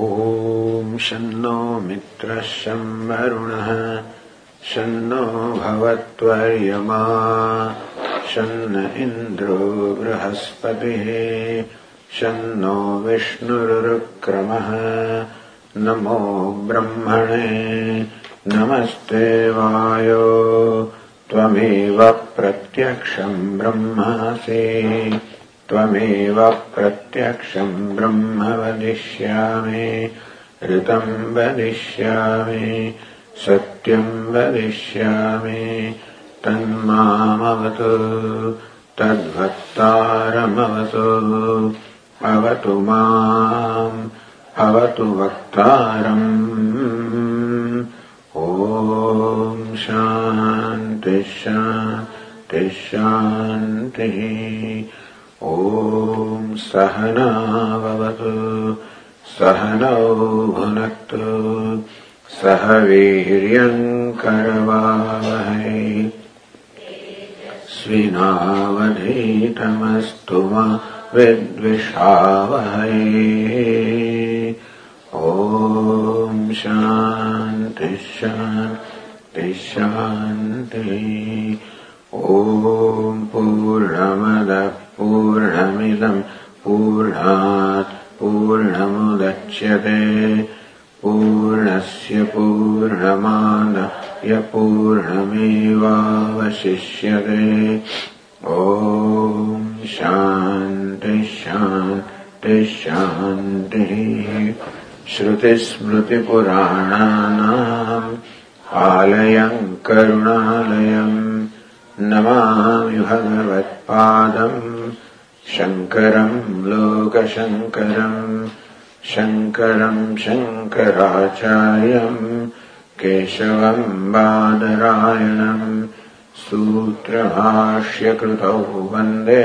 Om Shanno Mitra Sham Varunaha Shanno Bhavatvaryama Shanna Indro Brahaspatihi Shanno Vishnururukramaha Namo Brahmane Namaste Vayo Tvameva Pratyaksham Brahmasi Tvameva Pratyaksham Brahma Vadishyami Ritam Vadishyami Satyam Vadishyami Tanmamavatu Tadvattaramavatu Avatu Mam Avatu Vaktaram Om Shanti Shanti Shanti Om Sahana Vavatu Sahanau Bhunaktu Sahaviryan Karavavahai Svinavadhitamastuma Vidvishavahai Om Shanti Shanti Shanti Om Purnamada Purnamidam Purnat Purnamudachyate Purnasya Purnamadaya Purnameva Vasishyate Om Shanti Shanti Shanti Shruti Smruti Purananam Alayam Karunalayam Namāmi Bhagavat Pādam Shankaram Loka Shankaram Shankaram Shankarācharyam Keshavam Badarāyanam Sutra Bhāṣya Kṛtau Vande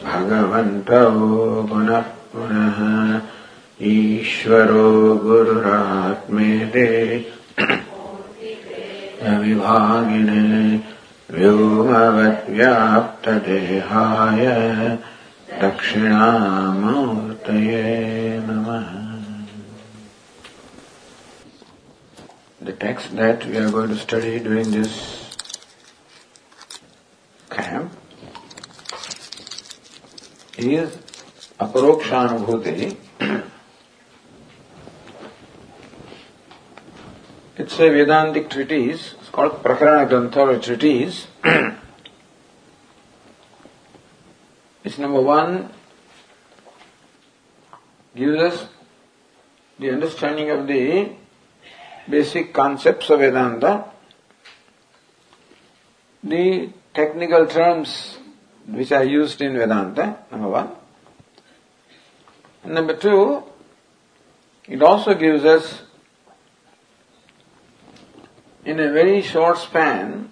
Bhagavantau Punah Punah Īśvaro Gururātmete Avibhāgine Vyomavatyāptadehāya Dakshinamurtaye Namaha. The text that we are going to study during this camp is Aparokṣānubhūti. It's a Vedantic treatise. It's called Prakarana Grantha treatise. It's number one, gives us the understanding of the basic concepts of Vedanta. The technical terms which are used in Vedanta, number one. And number two, it also gives us in a very short span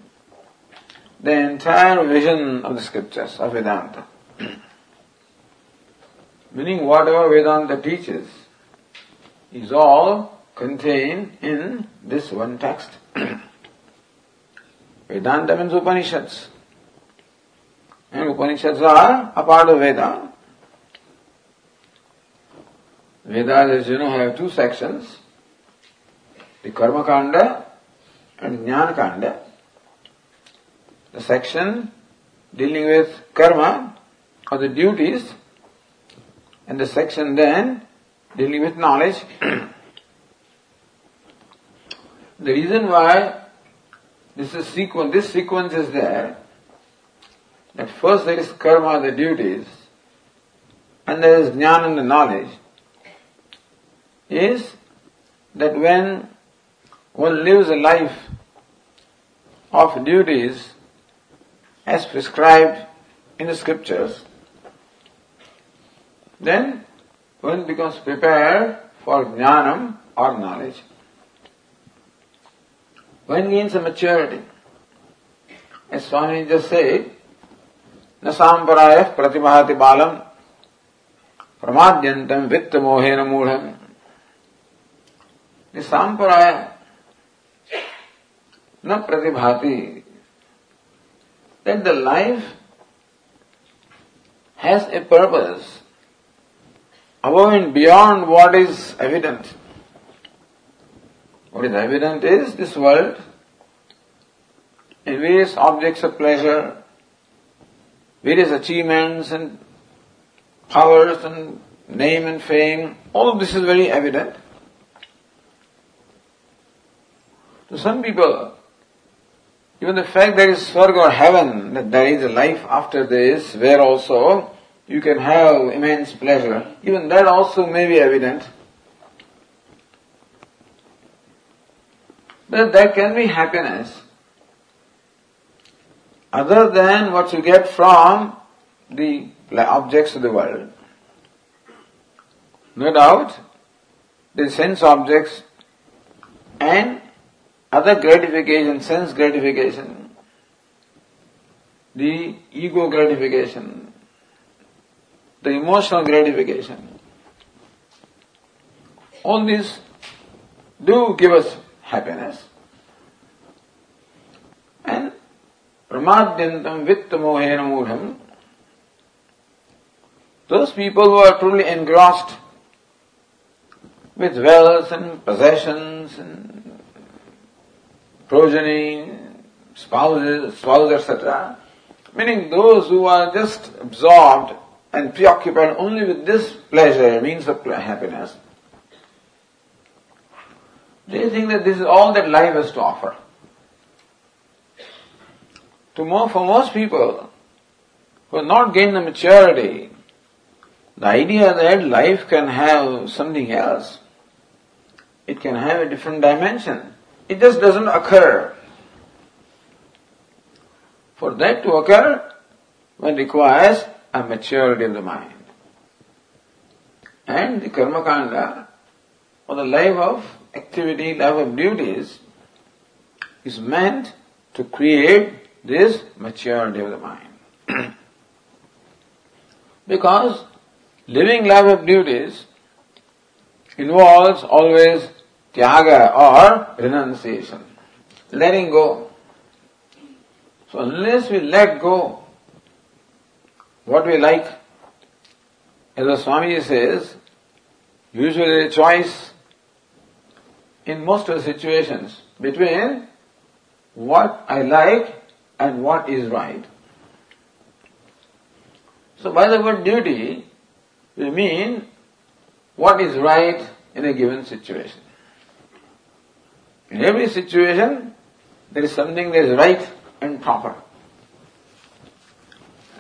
the entire vision of the scriptures of Vedanta. Meaning whatever Vedanta teaches is all contained in this one text. Vedanta means Upanishads. And Upanishads are a part of Veda. Vedas, as you know, have two sections. The Karmakānda and jñāna kanda. The section dealing with karma or the duties, and the section then dealing with knowledge. The reason why this sequence is there, that first there is karma, the duties, and there is jnana and the knowledge, is that when one lives a life of duties as prescribed in the scriptures, then one becomes prepared for jnanam or knowledge. One gains a maturity. As Swami just said, Nasamparayah pratibhati balam pramadyantam vitta mohena moodham. Nasamparayah na pratibhati, that the life has a purpose above and beyond what is evident. What is evident is this world and various objects of pleasure, various achievements and powers and name and fame, all of this is very evident. To some people, even the fact there is Swarga or heaven, that there is a life after this, where also you can have immense pleasure, even that also may be evident. But there can be happiness other than what you get from the objects of the world. No doubt, the sense objects and other gratification, sense gratification, the ego gratification, the emotional gratification, all these do give us happiness. And Ramadyantam Vittamohena Mudham, those people who are truly engrossed with wealth and possessions and progeny, spouses, etc. Meaning those who are just absorbed and preoccupied only with this pleasure, means of happiness, they think that this is all that life has to offer. For most people who have not gained the maturity, the idea that life can have something else, it can have a different dimension, it just doesn't occur. For that to occur, one requires a maturity of the mind. And the Karmakānda, or the life of activity, life of duties, is meant to create this maturity of the mind. Because living life of duties involves always Tyāga or renunciation, letting go. So unless we let go what we like, as the Swami says, usually a choice in most of the situations between what I like and what is right. So by the word duty, we mean what is right in a given situation. In every situation, there is something that is right and proper.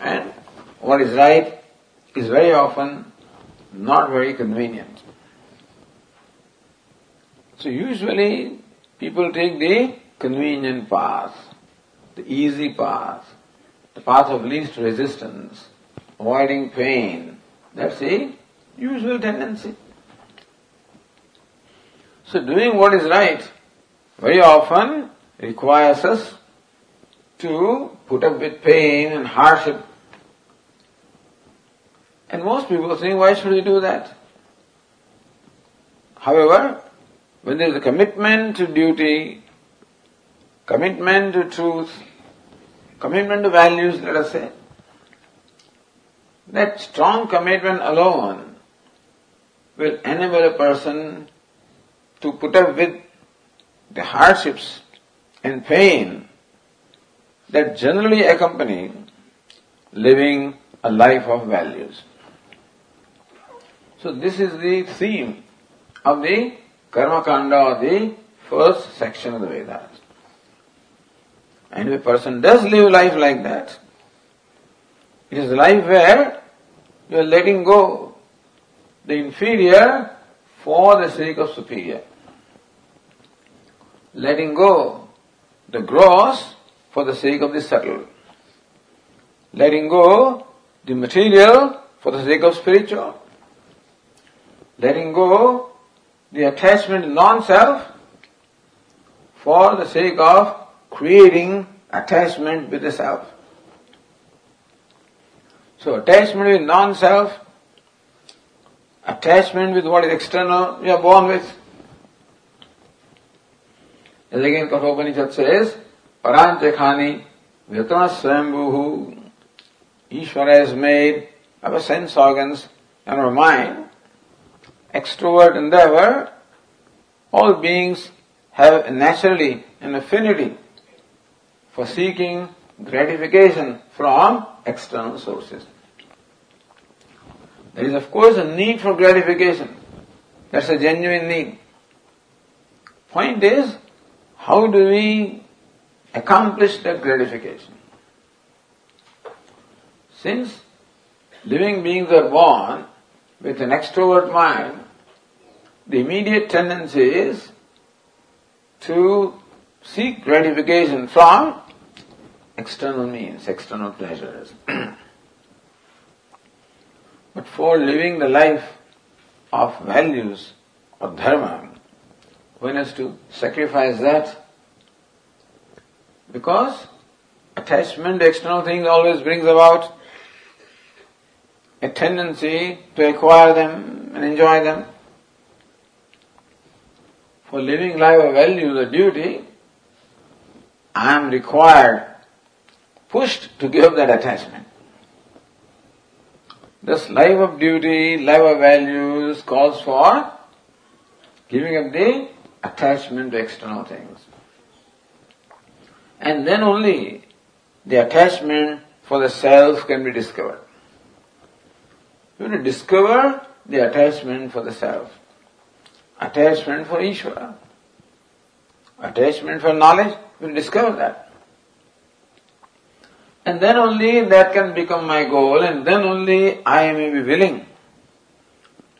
And what is right is very often not very convenient. So usually, people take the convenient path, the easy path, the path of least resistance, avoiding pain. That's the usual tendency. So doing what is right very often requires us to put up with pain and hardship. And most people think, why should we do that? However, when there is a commitment to duty, commitment to truth, commitment to values, let us say, that strong commitment alone will enable a person to put up with the hardships and pain that generally accompany living a life of values. So this is the theme of the Karmakānda, the first section of the Vedas. And if a person does live life like that, it is life where you are letting go the inferior for the sake of superior, letting go the gross for the sake of the subtle, letting go the material for the sake of spiritual, letting go the attachment to non-self for the sake of creating attachment with the self. So attachment with non-self, attachment with what is external, you are born with. And again, Upanishad says, Paranchakhani vyatana swambhu. Ishvara has made our sense organs and our mind extrovert endeavor, all beings have naturally an affinity for seeking gratification from external sources. There is of course a need for gratification. That's a genuine need. Point is, how do we accomplish that gratification? Since living beings are born with an extrovert mind, the immediate tendency is to seek gratification from external means, external pleasures. But for living the life of values, of dharma, one has to sacrifice that, because attachment to external things always brings about a tendency to acquire them and enjoy them. For living life of values or duty, I am required, pushed to give up that attachment. This life of duty, life of values calls for giving up the attachment to external things. And then only the attachment for the self can be discovered. You have to discover the attachment for the self, attachment for Ishvara, attachment for knowledge. You will discover that. And then only that can become my goal, and then only I may be willing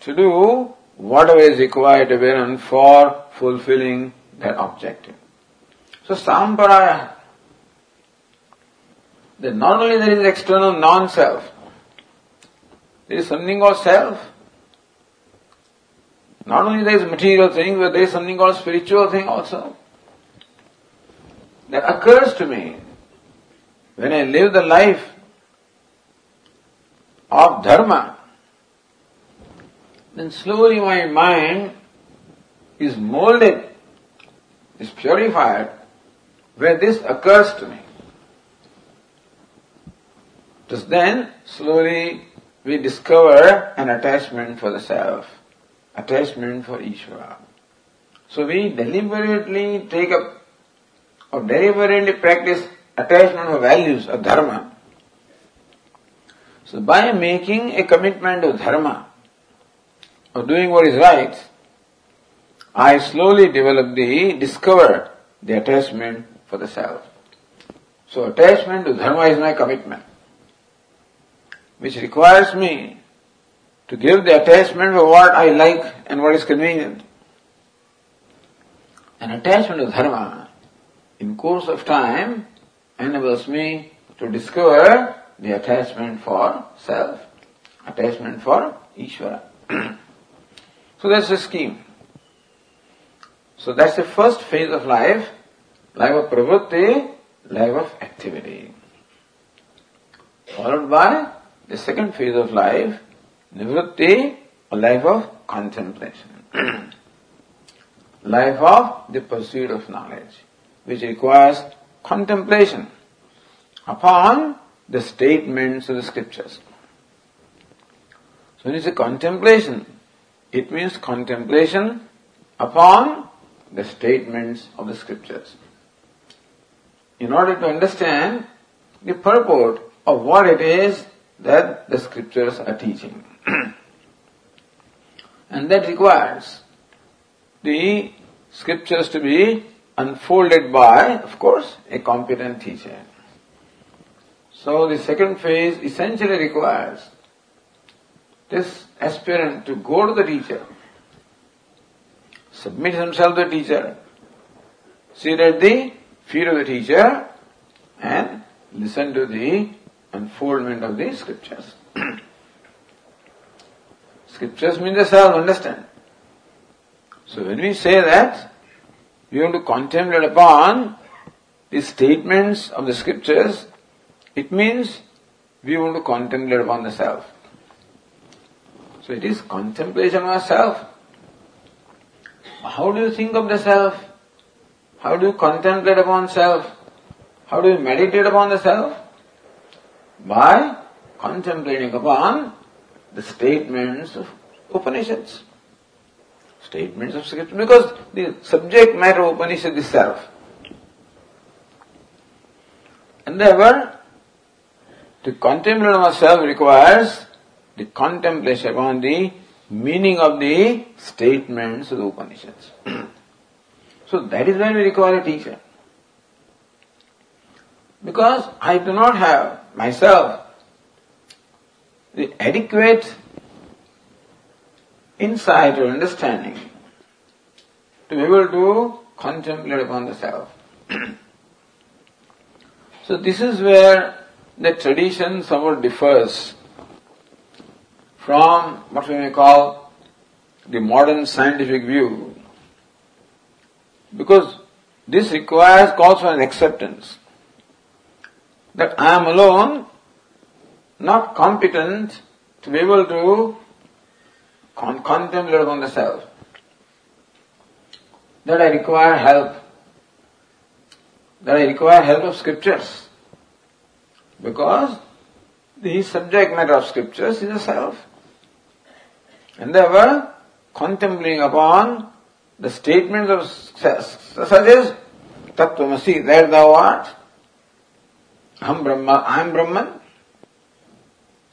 to do whatever is required to be done for fulfilling that objective. So samparaya, that not only there is external non-self, there is something called self. Not only there is material thing, but there is something called spiritual thing also. That occurs to me when I live the life of dharma, then slowly my mind is molded, is purified, where this occurs to me. Just then, slowly we discover an attachment for the self, attachment for Ishvara. So we deliberately take up or deliberately practice attachment for values or dharma. So by making a commitment to dharma, or doing what is right, I slowly discover the attachment for the self. So attachment to dharma is my commitment, which requires me to give the attachment for what I like and what is convenient. An attachment to dharma, in course of time, enables me to discover the attachment for self, attachment for Ishvara. So that's the scheme. So that's the first phase of life of pravṛtti, life of activity. Followed by the second phase of life, nivṛtti, a life of contemplation, life of the pursuit of knowledge, which requires contemplation upon the statements of the scriptures. So when you say contemplation, it means contemplation upon the statements of the scriptures, in order to understand the purport of what it is that the scriptures are teaching. And that requires the scriptures to be unfolded by, of course, a competent teacher. So the second phase essentially requires this aspirant to go to the teacher, submit himself to the teacher, sit at the feet of the teacher, and listen to the unfoldment of the scriptures. Scriptures mean the self, understand. So when we say that, we have to contemplate upon the statements of the scriptures, it means we want to contemplate upon the self. So it is contemplation of self. How do you think of the self? How do you contemplate upon self? How do you meditate upon the self? By contemplating upon the statements of Upanishads, statements of scripture, because the subject matter of Upanishad is self. Endeavor to contemplate on self requires the contemplation upon the meaning of the statements of the Upanishads. So that is why we require a teacher. Because I do not have myself the adequate insight or understanding to be able to contemplate upon the self. So this is where the tradition somewhat differs from what we may call the modern scientific view, because this calls for an acceptance that I am alone not competent to be able to contemplate upon the self, that I require help, of scriptures, because the subject matter of scriptures is the self. And therefore, contemplating upon the statements of such as Tattvamasi, there thou art, I am Brahman,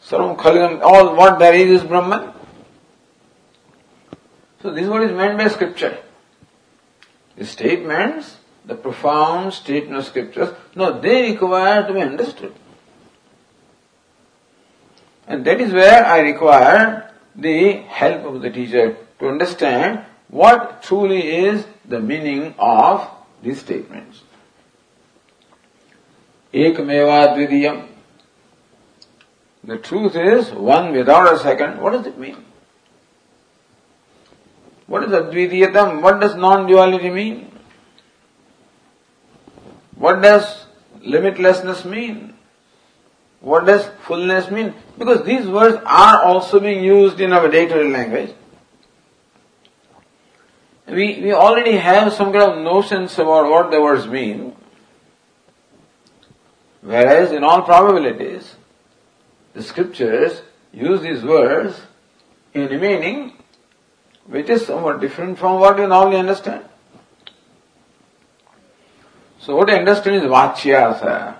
Sarvam Khaligam, all what there is Brahman. So this is what is meant by scripture. The statements, the profound statement of scriptures, no, they require to be understood. And that is where I require the help of the teacher to understand what truly is the meaning of these statements. Ekameva dvidiyam. The truth is one without a second. What does it mean? What is advidiyatam? What does non-duality mean? What does limitlessness mean? What does fullness mean? Because these words are also being used in our day-to-day language. We already have some kind of notions about what the words mean, whereas in all probabilities, the scriptures use these words in a meaning which is somewhat different from what we normally understand. So what I understand is vācīyārādham.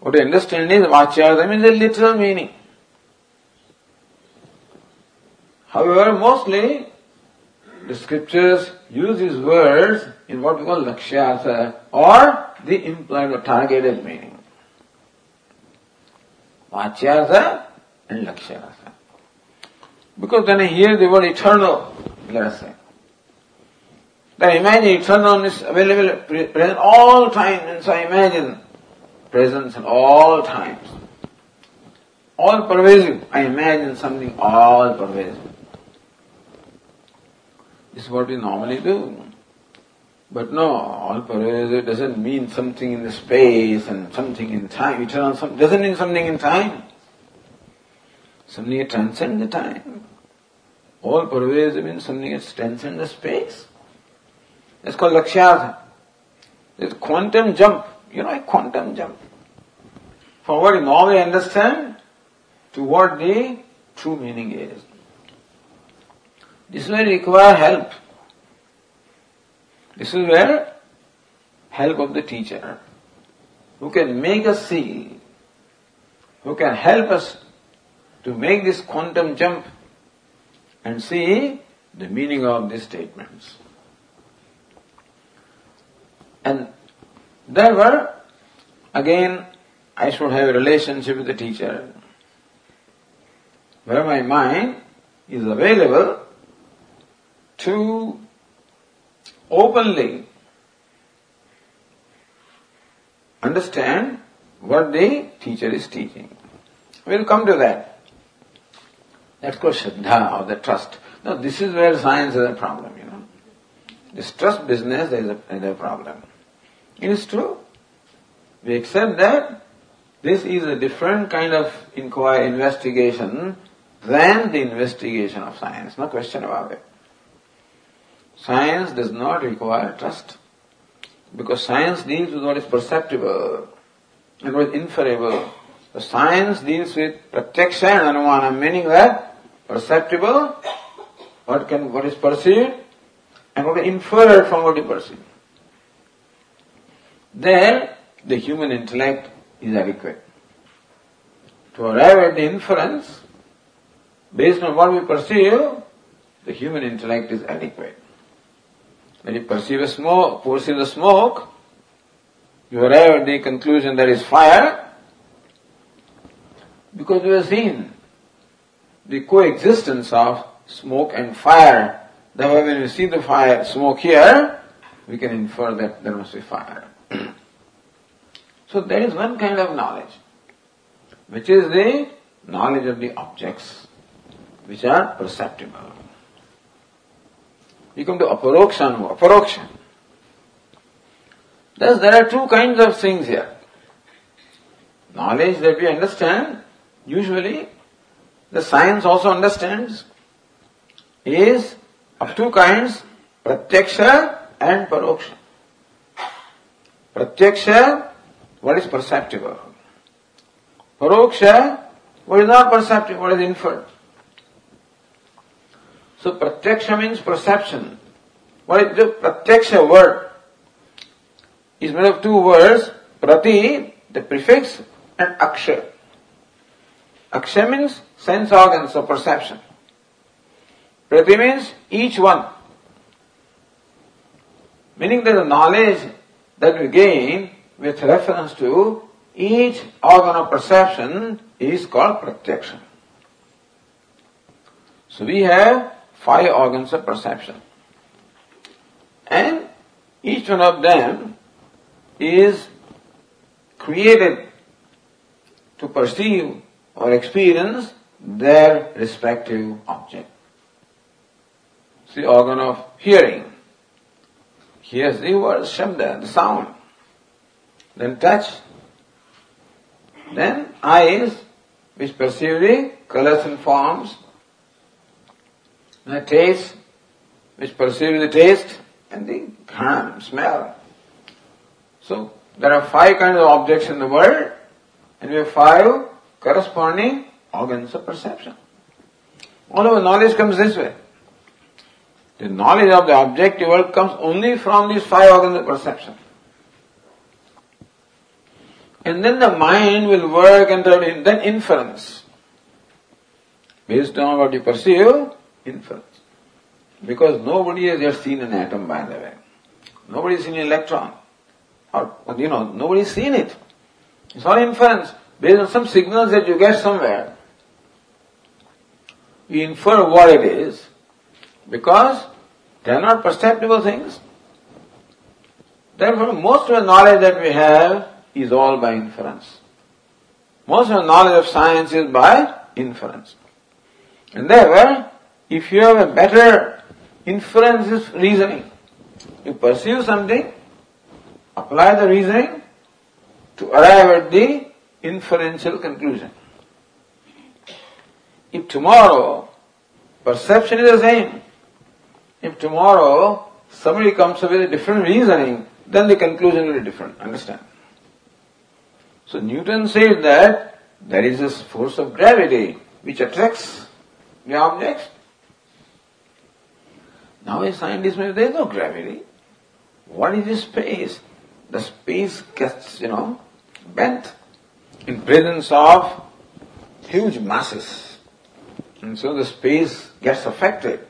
What I understand is vācīyārādham means the literal meaning. However, mostly the scriptures use these words in what we call lakṣārāsā, or the implied or targeted meaning. Vācīyārādham and lakṣārāsā. Because when I hear the word eternal, let us say, then I imagine eternal is available, present all time, and so I imagine presence at all times. All pervasive, I imagine something all pervasive. This is what we normally do. But no, all pervasive doesn't mean something in the space and something in time. Eternal doesn't mean something in time. Something that transcends the time. All pervasive means something that transcends the space. That's called lakṣārāsā. It's quantum jump. You know, a quantum jump. From what you normally understand to what the true meaning is. This will require help. This is where help of the teacher, who can make us see, who can help us to make this quantum jump and see the meaning of these statements. And therefore, again, I should have a relationship with the teacher, where my mind is available to openly understand what the teacher is teaching. We'll come to that. That's called Shraddha, or the trust. Now, this is where science is a problem, you know. This trust business is a problem. It is true. We accept that this is a different kind of inquiry, investigation than the investigation of science. No question about it. Science does not require trust, because science deals with what is perceptible and what is inferable. So science deals with pratyaksha and anumana, meaning that perceptible, what is perceived, I'm going to infer from what you perceive. Then the human intellect is adequate. To arrive at the inference, based on what we perceive, the human intellect is adequate. When you perceive the smoke, you arrive at the conclusion that is fire, because we have seen the coexistence of smoke and fire. Therefore, when we see the fire smoke here, we can infer that there must be fire. So there is one kind of knowledge, which is the knowledge of the objects which are perceptible. We come to aparokshan. Thus, there are two kinds of things here. Knowledge that we understand, usually the science also understands, is of two kinds, Pratyaksha and Paroksha. Pratyaksha, what is perceptible. Paroksha, what is not perceptible, what is inferred. So, Pratyaksha means perception. What is the Pratyaksha word? Is made of two words, Prati, the prefix, and Aksha. Aksha means sense organs of perception. Prati means each one. Meaning that the knowledge that we gain with reference to each organ of perception is called Pratyaksha. So we have 5 organs of perception. And each one of them is created to perceive or experience their respective object. It's the organ of hearing. Hears the word shabda, the sound. Then touch. Then eyes, which perceive the colors and forms. The taste, which perceives the taste, and the ghana, smell. So, there are 5 kinds of objects in the world, and we have 5 corresponding organs of perception. All our knowledge comes this way. The knowledge of the objective world comes only from these 5 organs of perception. And then the mind will work and then inference. Based on what you perceive, inference. Because nobody has yet seen an atom, by the way. Nobody has seen an electron. Nobody's seen it. It's all inference. Based on some signals that you get somewhere, we infer what it is because they are not perceptible things. Therefore, most of the knowledge that we have is all by inference. Most of the knowledge of science is by inference. And therefore, if you have a better inference, is reasoning. You perceive something, apply the reasoning to arrive at the inferential conclusion. If tomorrow perception is the same, if tomorrow somebody comes up with a different reasoning, then the conclusion will be different. Understand? So Newton said that there is this force of gravity which attracts the objects. Now a scientist may say, there is no gravity. What is this space? The space gets, bent in presence of huge masses. And so the space gets affected.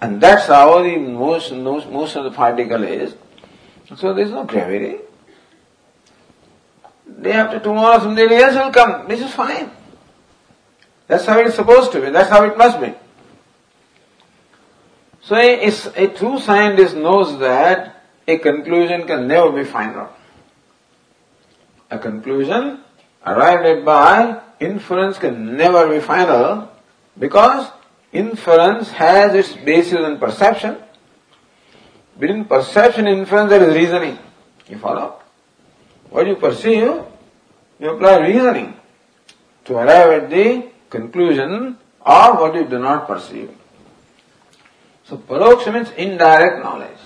And that's how the motion of the particle is. So there is no gravity. Day after tomorrow somebody else will come. This is fine. That's how it is supposed to be. That's how it must be. So a true scientist knows that a conclusion can never be final. A conclusion arrived at by inference can never be final because inference has its basis in perception. Between perception and inference there is reasoning. You follow? What you perceive, you apply reasoning to arrive at the conclusion of what you do not perceive. So, Paroksha means indirect knowledge.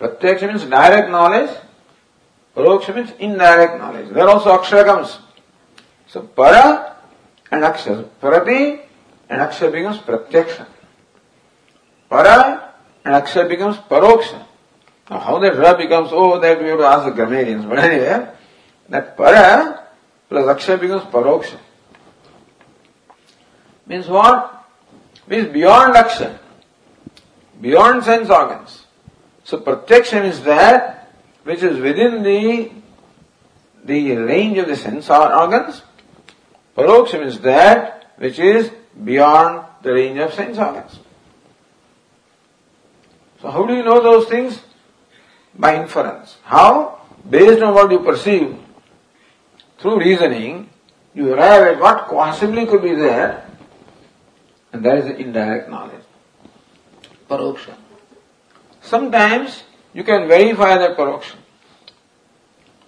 Pratyaksha means direct knowledge. Paroksha means indirect knowledge. There also Akshara comes. So, Para and Akshara. Parati and Akshara becomes Pratyaksha. Para and Aksha becomes Paroksha. Now how that Ra becomes, oh, that we have to ask the grammarians. But anyway, that Para plus Aksha becomes Paroksha. Means what? Means beyond Aksha, beyond sense organs. So Pratyaksha is that which is within the range of the sense organs. Paroksha is that which is beyond the range of sense organs. So how do you know those things? By inference. How? Based on what you perceive, through reasoning, you arrive at what possibly could be there, and that is the indirect knowledge. Paroksha. Sometimes you can verify that paroksha.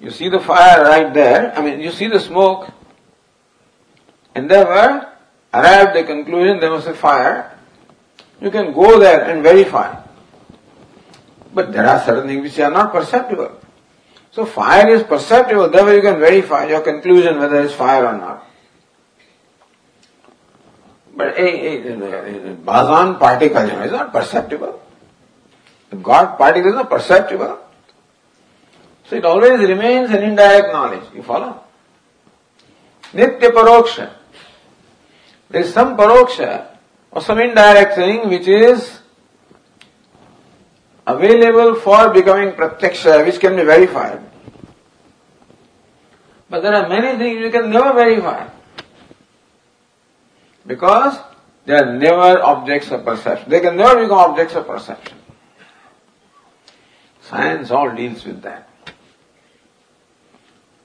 You see the fire right there, you see the smoke, and therefore arrive at the conclusion there was a fire. You can go there and verify. But there are certain things which are not perceptible. So fire is perceptible, therefore you can verify your conclusion whether it's fire or not. But a Bazan particle is not perceptible. The God particle is not perceptible. So it always remains an indirect knowledge. You follow? Nitya paroksha. There is some paroksha or some indirect thing which is available for becoming pratyaksha, which can be verified. But there are many things you can never verify, because they are never objects of perception. They can never become objects of perception. Science all deals with that.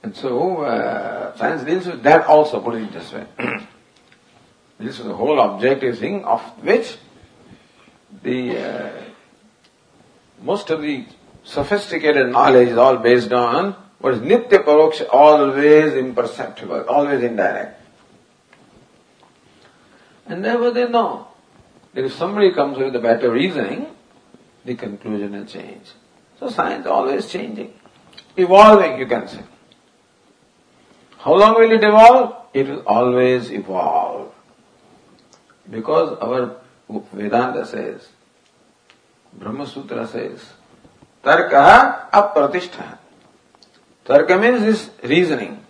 And so, science deals with that also, put it this way. This is the whole objective thing of which the most of the sophisticated knowledge is all based on what is nitya paroksha, always imperceptible, always indirect. And therefore they know that if somebody comes with a better reasoning, the conclusion will change. So science is always changing, evolving, you can say. How long will it evolve? It will always evolve. Because our Vedanta says, Brahma Sutra says, Tarka Apratishta. Tarka means is reasoning.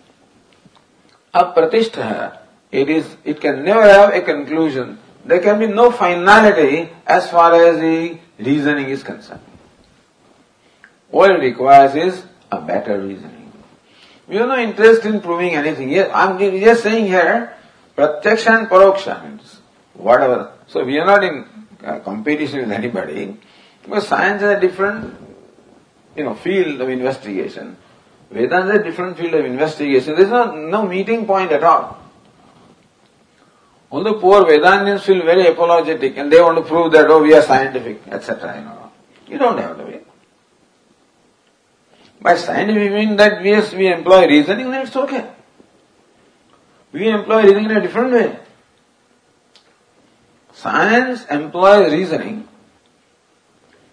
Apratishta, it can never have a conclusion. There can be no finality as far as the reasoning is concerned. All it requires is a better reasoning. We are not interested in proving anything. Yes, I'm just saying here, Pratyaksha and Paroksha means whatever. So we are not in competition with anybody, because science is a different, field of investigation. Vedanta is a different field of investigation. There is no meeting point at all. All the poor Vedantians feel very apologetic, and they want to prove that, we are scientific, etc. You don't have to be. By scientific, we mean that yes, we employ reasoning, then it's okay. We employ reasoning in a different way. Science employs reasoning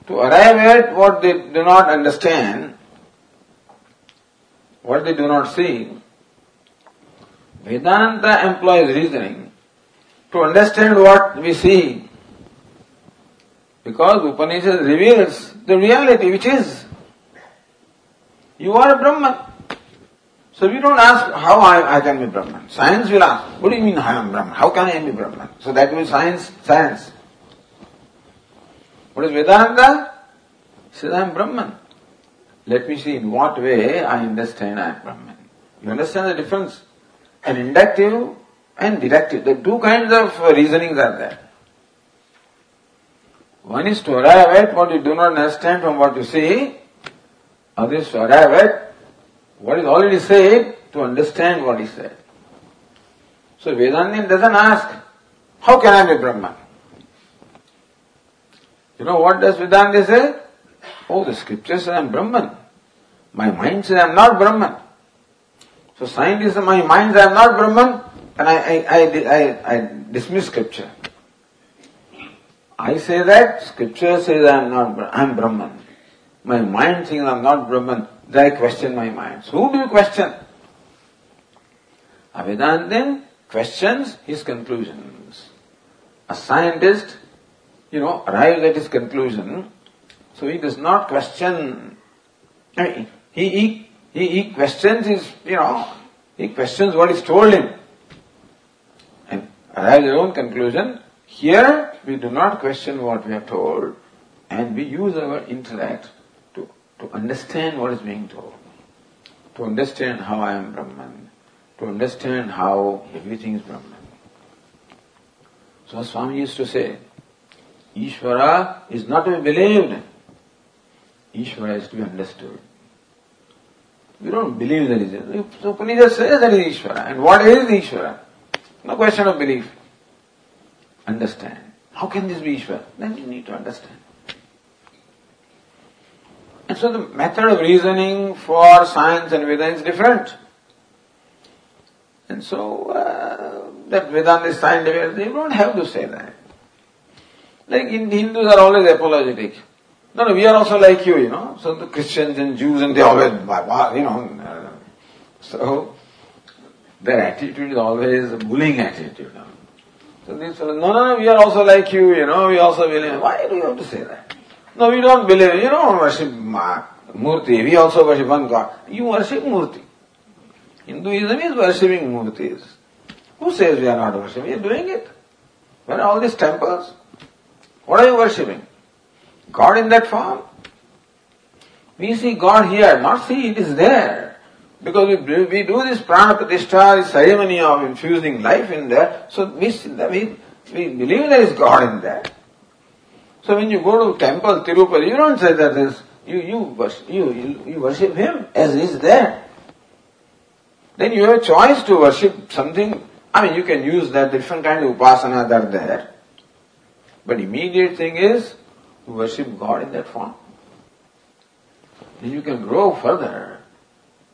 to arrive at what they do not understand, what they do not see. Vedanta employs reasoning to understand what we see, because Upanishad reveals the reality, which is you are a Brahman. So we don't ask how I can be Brahman. Science will ask, what do you mean I am Brahman? How can I be Brahman? So that means science. What is Vedanta? He says I am Brahman. Let me see in what way I understand I am Brahman. You understand the difference? An inductive and deductive. The two kinds of reasonings are there. One is to arrive at what you do not understand from what you see. Other is to arrive at what is already said, to understand what is said. So Vedantin doesn't ask, how can I be Brahman? What does Vedanta say? Oh, the scripture says I am Brahman. My mind says I am not Brahman. So scientists, my mind says I am not Brahman, and I dismiss scripture. I say that, scripture says I am not Brahman. I am Brahman. My mind thinks I am not Brahman. Then I question my mind. So who do you question? A Vedantin questions his conclusions. A scientist, arrives at his conclusion. So he does not question. I mean, he questions his, he questions what is told him and arrives at his own conclusion. Here we do not question what we are told, and we use our intellect to understand what is being told, to understand how I am Brahman, to understand how everything is Brahman. So Swami used to say, Ishvara is not to be believed, Ishvara is to be understood. We don't believe there is Ishvara. So Upanishad says there is Ishvara. And what is Ishvara? No question of belief. Understand. How can this be Ishvara? Then you need to understand. And so the method of reasoning for science and Veda is different. And so, that Vedanta is scientific, they don't have to say that. Like Hindus are always apologetic. No, we are also like you. So the Christians and Jews and they always, So their attitude is always a bullying attitude. So they say, no, we are also like you, we also believe. Why do you have to say that? No, we don't believe, you don't worship murti, we also worship one God. You worship murti. Hinduism is worshipping murtis. Who says we are not worshipping? We are doing it. Where are all these temples? What are you worshipping? God in that form? We see God here, not see it is there. Because we do this prana pratishtha, this ceremony of infusing life in there, so we believe there is God in there. So when you go to temple, Tirupati, you don't say that is you worship Him as is there. Then you have a choice to worship something. I mean, you can use that different kind of upasana that are there. But immediate thing is to worship God in that form. Then you can grow further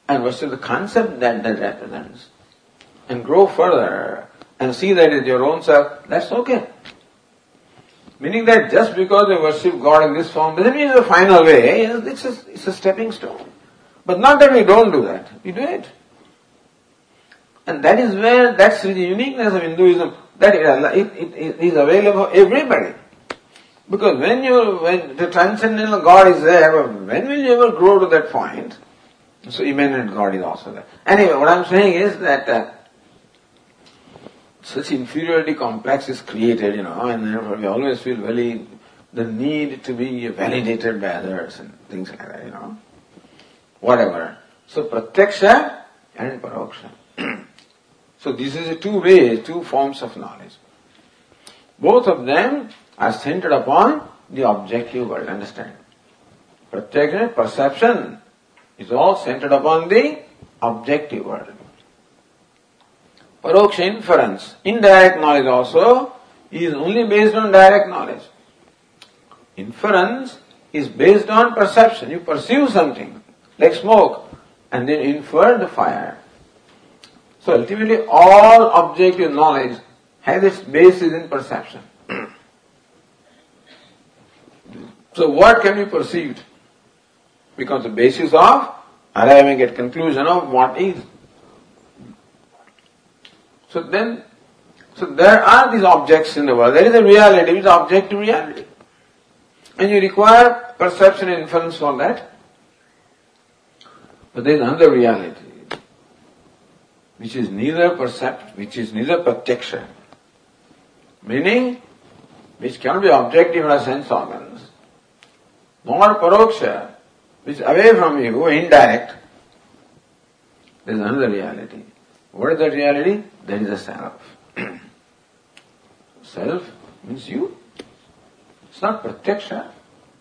and worship the concept that represents. And grow further and see that is your own self. That's okay. Meaning that just because you worship God in this form doesn't mean it's the final way. It's a stepping stone. But not that we don't do that. We do it. And that is where, that's the uniqueness of Hinduism, that it is available for everybody. Because when the transcendental God is there, when will you ever grow to that point? So immanent God is also there. Anyway, what I'm saying is that such inferiority complex is created, and therefore we always feel the need to be validated by others and things like that, Whatever. So Pratyaksha and Paroksha. So this is two forms of knowledge. Both of them are centered upon the objective world, understand? Pratyaksha, perception, is all centered upon the objective world. Paroksha, inference, indirect knowledge also, is only based on direct knowledge. Inference is based on perception. You perceive something, like smoke, and then infer the fire. So ultimately, all objective knowledge has its basis in perception. So what can be perceived becomes the basis of arriving at conclusion of what is. So there are these objects in the world. There is a reality which is objective reality. And you require perception and inference for that. But there is another reality, which is neither pratyaksha, meaning which cannot be objective in our sense organs, nor paroksha, which is away from you, indirect. There is another reality. What is that reality? There is a self. Self means you. It's not pratyaksha.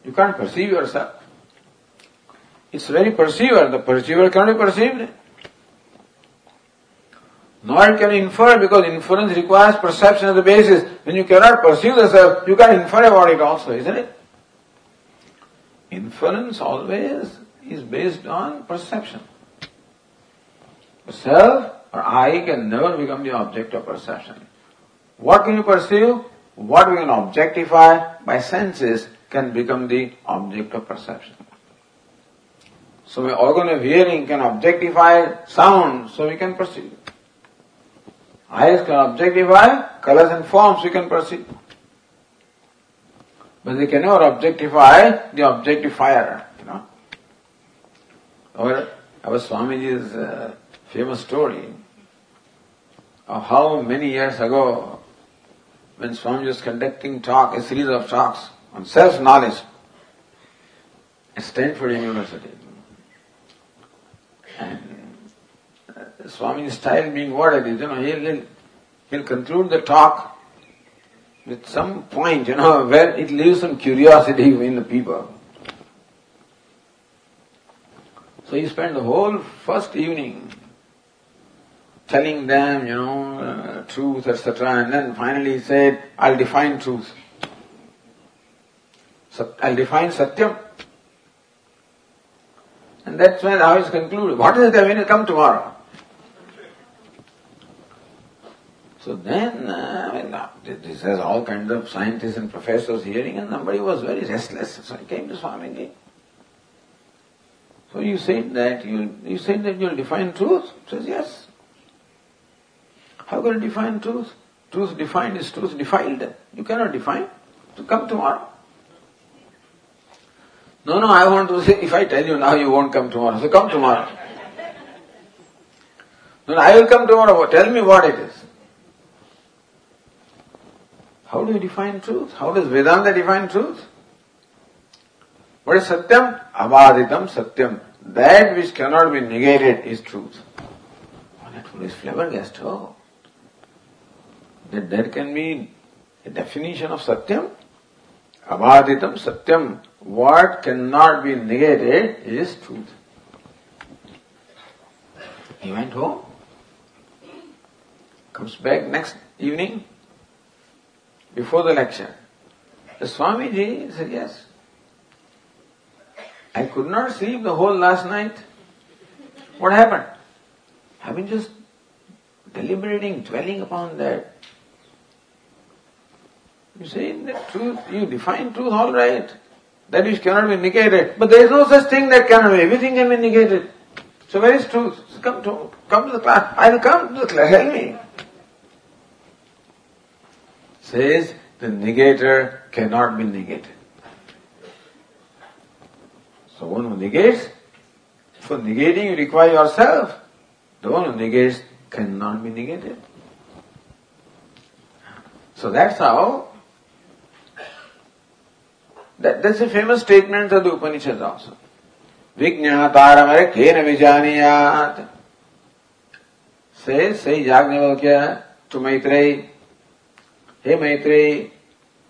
You can't perceive yourself. It's very perceiver. The perceiver cannot be perceived. Nor can you infer, because inference requires perception as the basis. When you cannot perceive the self, you can infer about it also, isn't it? Inference always is based on perception. The self or I can never become the object of perception. What can you perceive? What we can objectify by senses can become the object of perception. So my organ of hearing can objectify sound, so we can perceive. Eyes can objectify colors and forms, we can perceive. But they can never objectify the objectifier, you know. Our Swamiji's famous story of how many years ago, when Swamiji was conducting talk, a series of talks on self-knowledge at Stanford University. And Swamiji's style being what it is, you know, he'll conclude the talk with some point, you know, where it leaves some curiosity in the people. So he spent the whole first evening telling them, you know, truth, etc. And then finally he said, I'll define truth. So I'll define satyam. And that's when I was concluded. What is it when you come tomorrow? So then, this has all kinds of scientists and professors hearing, and somebody was very restless. So he came to Swamiji. So you said that you'll define truth? He says, yes. How can you define truth? Truth defined is truth defiled. You cannot define. So come tomorrow. No, I want to say, if I tell you now, you won't come tomorrow. So come tomorrow. No, I will come tomorrow. Tell me what it is. How do you define truth? How does Vedanta define truth? What is satyam? Abhaditam satyam. That which cannot be negated is truth. Oh, that fool is flabbergasted. Oh, that there can be a definition of satyam? Abhaditam satyam. What cannot be negated is truth. He went home, comes back next evening, before the lecture. The Swamiji said, yes. I could not sleep the whole last night. What happened? I've been just deliberating, dwelling upon that. You say that truth, you define truth all right. That which cannot be negated. But there is no such thing that cannot be. Everything can be negated. So where is truth? So come to the class. I will come to the class. Help me. Says the negator cannot be negated. So one who negates, for negating you require yourself. The one who negates cannot be negated. So that's how. That's a famous statement of the Upanishads also. Vijñātāramare kena vijāniyāt. Say Yajñavalkya to Maitrey. Hey Maitrey,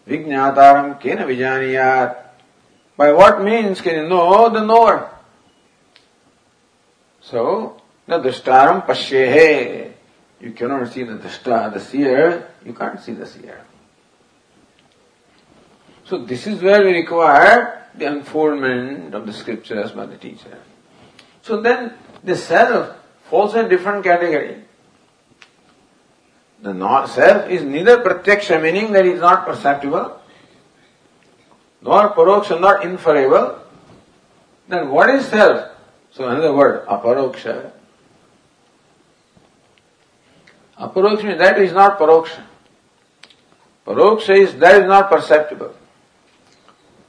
Vijñātāram kena vijāniyāt. By what means can you know the knower? So, the drashtaram pashyehe. You cannot see the drashta, the seer. You can't see the seer. So this is where we require the unfoldment of the scriptures by the teacher. So then the self falls in a different category. The self is neither pratyaksha, meaning that it is not perceptible, nor paroksha, not inferable. Then what is self? So another word, aparoksha. Aparoksha means that is not paroksha. Paroksha is that is not perceptible.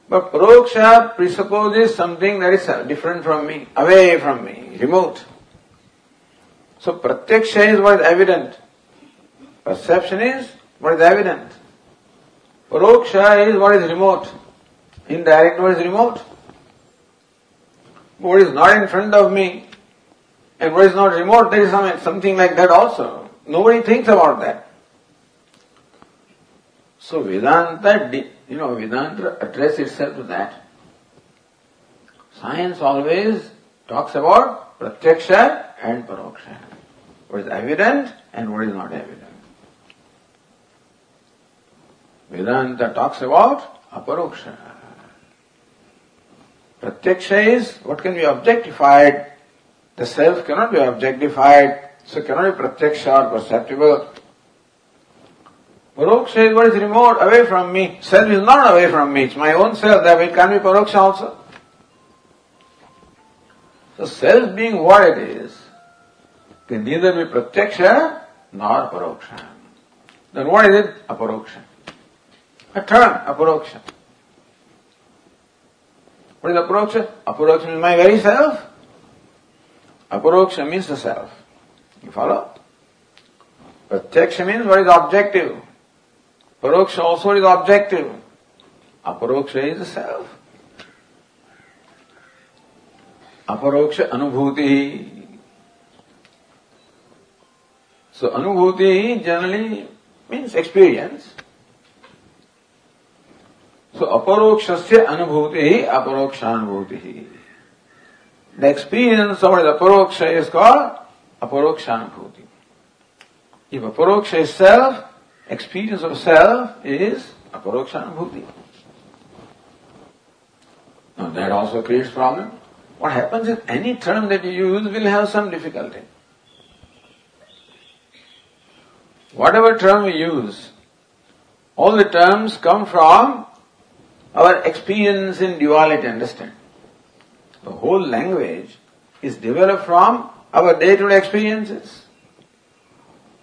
But paroksha presupposes something that is different from me, away from me, remote. So pratyaksha is what is evident. Perception is what is evident. Paroksha is what is remote. Indirect what is remote. What is not in front of me and what is not remote, there is something like that also. Nobody thinks about that. So Vedanta addresses itself to that. Science always talks about pratyaksha and paroksha. What is evident and what is not evident. Vedanta talks about aparoksha. Pratyaksha is what can be objectified. The self cannot be objectified, so cannot be pratyaksha or perceptible. Paroksha is what is remote, away from me. Self is not away from me, it's my own self, that it can be paroksha also. So self being what it is, can neither be pratyaksha nor paroksha. Then what is it? Aparoksha. A term, aparoksha. What is Aparokṣa? Aparokṣa is my very self. Aparokṣa means the self. You follow? Pratyaksha means what is objective. Paroksha also is objective. Aparokṣa is the self. Aparokṣa anubhūti. So anubhūti generally means experience. So aparokṣasya anubhūti aparokṣānubhūti. The experience of the Paroksha is called aparokṣānubhūti. If Aparokṣa is self, experience of self is aparokṣānubhūti. Now that also creates problem. What happens is any term that you use will have some difficulty. Whatever term we use, all the terms come from our experience in duality, understand? The whole language is developed from our day-to-day experiences.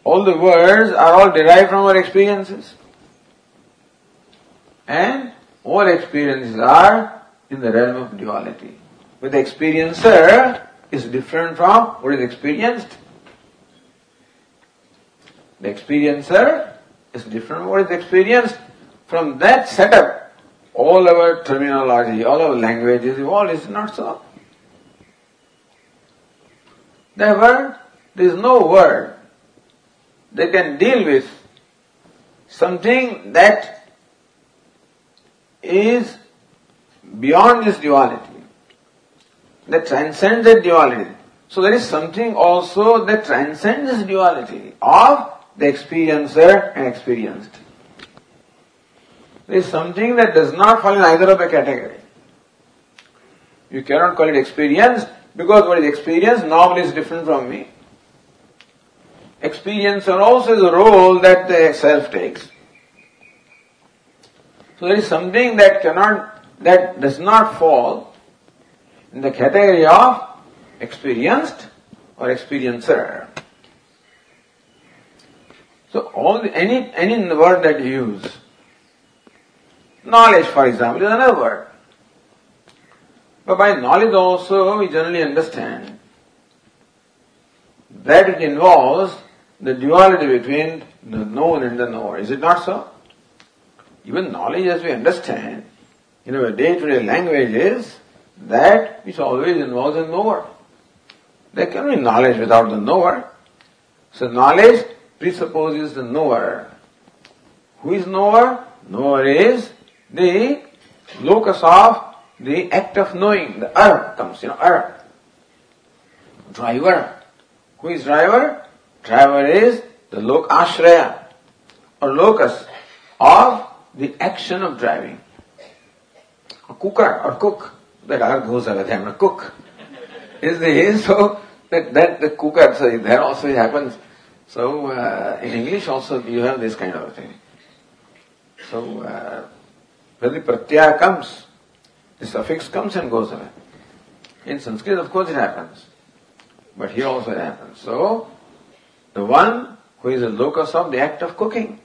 All the words are all derived from our experiences. And all experiences are in the realm of duality. But the experiencer is different from what is experienced. The experiencer is different from what is experienced. From that setup, all our terminology, all our language is evolved. Is not so. Therefore, there is no word they can deal with something that is beyond this duality, that transcends that duality. So there is something also that transcends this duality of the experiencer and experienced. There is something that does not fall in either of the category. You cannot call it experienced because what is experienced normally is different from me. Experiencer also is a role that the self takes. So there is something that does not fall in the category of experienced or experiencer. So any word that you use, knowledge for example is another word. But by knowledge also we generally understand that it involves the duality between the known and the knower. Is it not so? Even knowledge as we understand, in our day-to-day language is that which always involves the knower. There can be knowledge without the knower. So knowledge presupposes the knower. Who is knower? Knower is the locus of the act of knowing. The comes, ar. Driver. Who is driver? Driver is the ashraya or locus of the action of driving. A cooker or cook, that R goes away, I'm a cook. So that the cooker, so there also happens. So in English also you have this kind of thing. So when the pratyaya comes, the suffix comes and goes away. In Sanskrit of course it happens. But here also it happens. So, the one who is the locus of the act of cooking.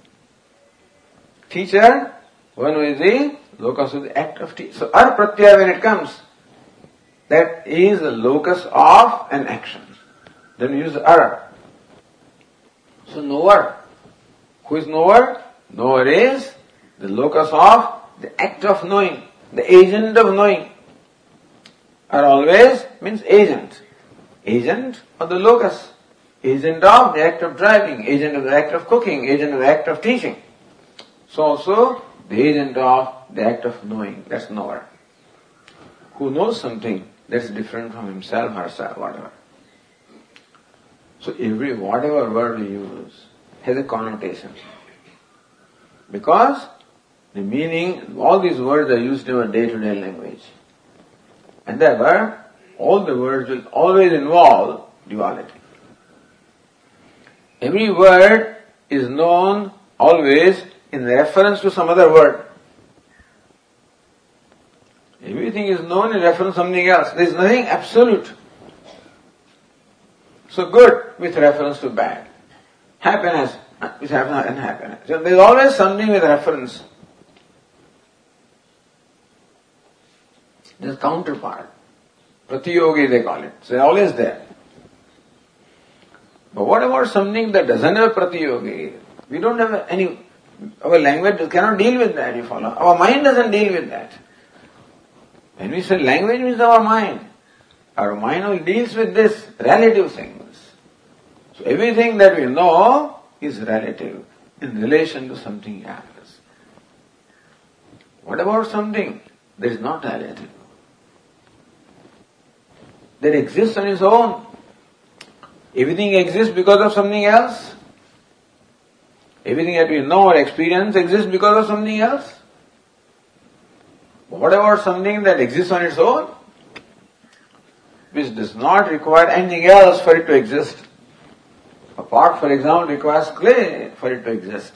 Teacher, one who is the locus of the act of teaching. So, ar pratyaya when it comes, that is the locus of an action. Then we use ar. So, knower. Who is knower? Knower is the locus of the act of knowing, the agent of knowing. Ar always means agent. Agent of the locus, agent of the act of driving, agent of the act of cooking, agent of the act of teaching. So also the agent of the act of knowing, that's knower. Who knows something that's different from himself, herself, whatever. So whatever word we use has a connotation. Because the meaning, all these words are used in our day-to-day language. And therefore, all the words will always involve duality. Every word is known always in reference to some other word. Everything is known in reference to something else. There is nothing absolute. So good with reference to bad. Happiness with happiness and unhappiness. So there is always something with reference. This counterpart. Pratiyogi they call it. So they're always there. But what about something that doesn't have pratiyogi? We don't have any... Our language cannot deal with that, you follow. Our mind doesn't deal with that. When we say language, it means our mind. Our mind only deals with this relative things. So everything that we know is relative in relation to something else. What about something that is not relative? That exists on its own. Everything exists because of something else. Everything that we know or experience exists because of something else. What about something that exists on its own, which does not require anything else for it to exist? A pot, for example, requires clay for it to exist.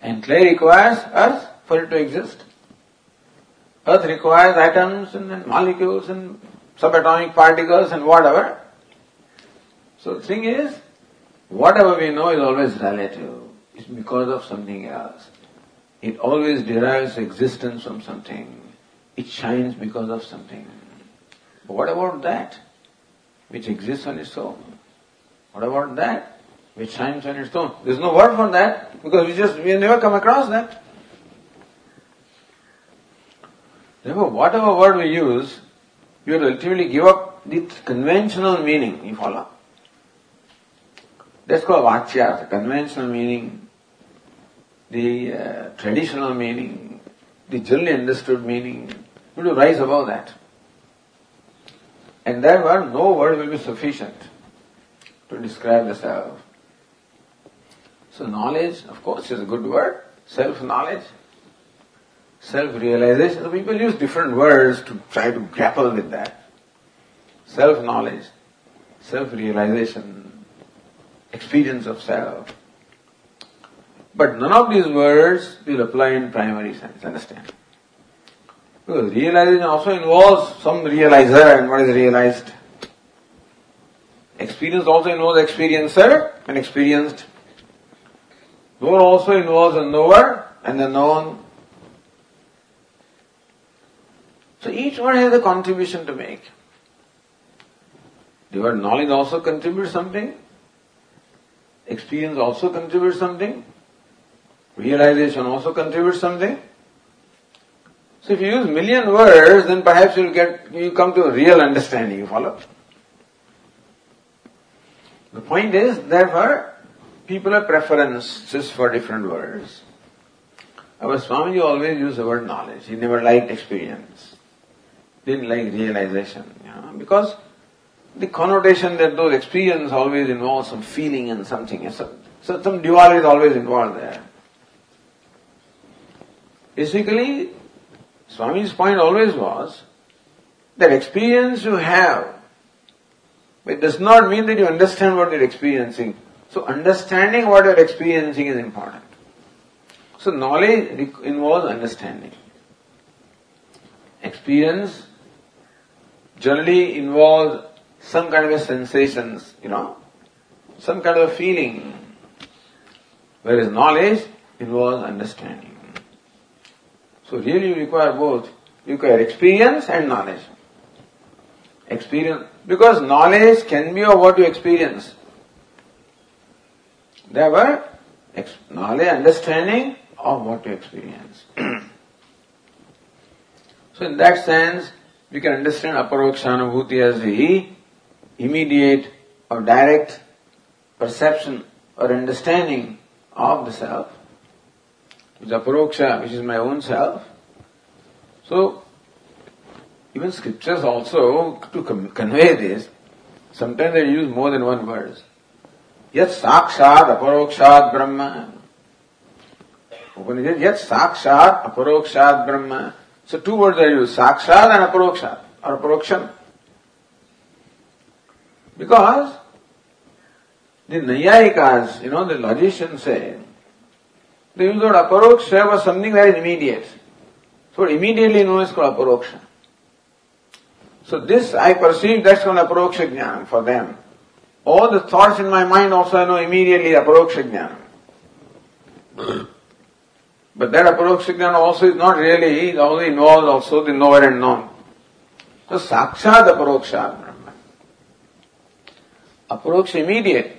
And clay requires earth for it to exist. Earth requires atoms and then molecules and subatomic particles and whatever. So the thing is, whatever we know is always relative. It's because of something else. It always derives existence from something. It shines because of something. But what about that which exists on its own? What about that which shines on its own? There's no word for that because we never come across that. Therefore, whatever word we use, you ultimately give up the conventional meaning, you follow. That's called vācīyārādham, conventional meaning, the traditional meaning, the generally understood meaning. You will rise above that. And therefore, no word will be sufficient to describe the self. So knowledge, of course, is a good word. Self-knowledge, self-realization. So people use different words to try to grapple with that. Self-knowledge, self-realization, experience of self. But none of these words will apply in primary sense, understand? Because realization also involves some realizer and what is realized. Experience also involves experiencer and experienced. Knower also involves a knower and the known. So each one has a contribution to make. The word knowledge also contributes something. Experience also contributes something. Realization also contributes something. So if you use 1,000,000 words, then perhaps you come to a real understanding, you follow? The point is, therefore, people have preferences for different words. Our Swamiji always used the word knowledge. He never liked experience. Didn't like realization, you know, because the connotation that those experiences always involve some feeling and something. So some duality is always involved there. Basically, Swami's point always was that experience you have, it does not mean that you understand what you're experiencing. So understanding what you're experiencing is important. So knowledge involves understanding. Experience generally involves some kind of a sensations, you know, some kind of a feeling. Whereas knowledge involves understanding. So really you require both. You require experience and knowledge. Experience, because knowledge can be of what you experience. Therefore, knowledge, understanding of what you experience. So in that sense, we can understand aparokṣānubhūti as the immediate or direct perception or understanding of the self, which is Paroksha, which is my own self. So, even scriptures also, to convey this, sometimes they use more than one verse. Yat sākṣāt aparokṣāt brahma. Upanishads, yat sākṣāt aparokṣāt brahma. So two words are used, Sakshat and Aparokṣa, or Aparokshan. Because the Naiyayikas, you know, the logicians say, they use the word Aparokṣa was something that is immediate. So immediately known is called Aparokṣa. So this I perceive, that's called Aparokṣa jñāna for them. All the thoughts in my mind also I know immediately Aparokṣa jñāna. But that aparoksha jnana also is not really, he only knows also the knower and known. So Sakshād Aparokṣād Brahma. Aparoksha immediate.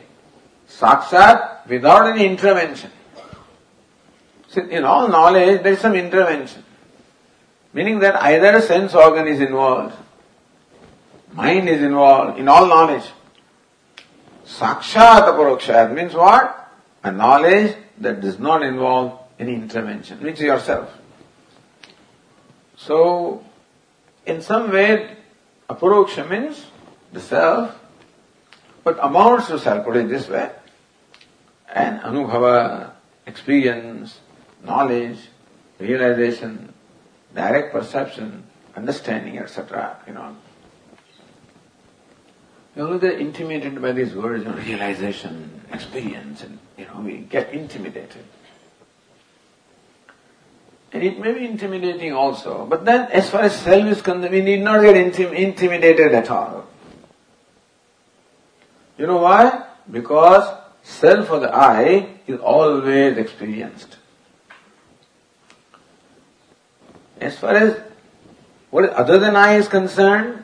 Sakshād without any intervention. See, in all knowledge there is some intervention. Meaning that either a sense organ is involved, mind is involved, in all knowledge. Sakshād Aparokṣād means what? A knowledge that does not involve any intervention, which is yourself. So, in some way, aparoksha means the self, but amounts to self, put it this way, and anubhava, experience, knowledge, realization, direct perception, understanding, etc., you know. You know, they're intimidated by these words, you know, realization, experience, and, you know, we get intimidated. And it may be intimidating also, but then as far as self is concerned, we need not get intimidated at all. You know why? Because self for the I is always experienced. As far as what is other than I is concerned,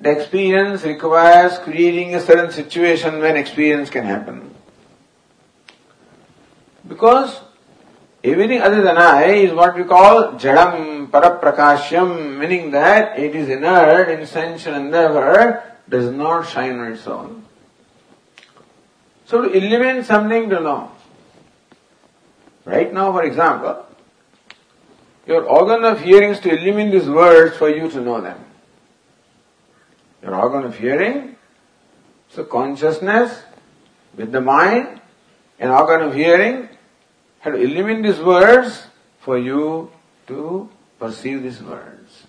the experience requires creating a certain situation when experience can happen. Because everything other than I is what we call jadam paraprakashyam, meaning that it is inert, insentient, and therefore does not shine on its own. So to eliminate something to know. Right now, for example, your organ of hearing is to eliminate these words for you to know them. Your organ of hearing, so consciousness with the mind, an organ of hearing, had to eliminate these words for you to perceive these words.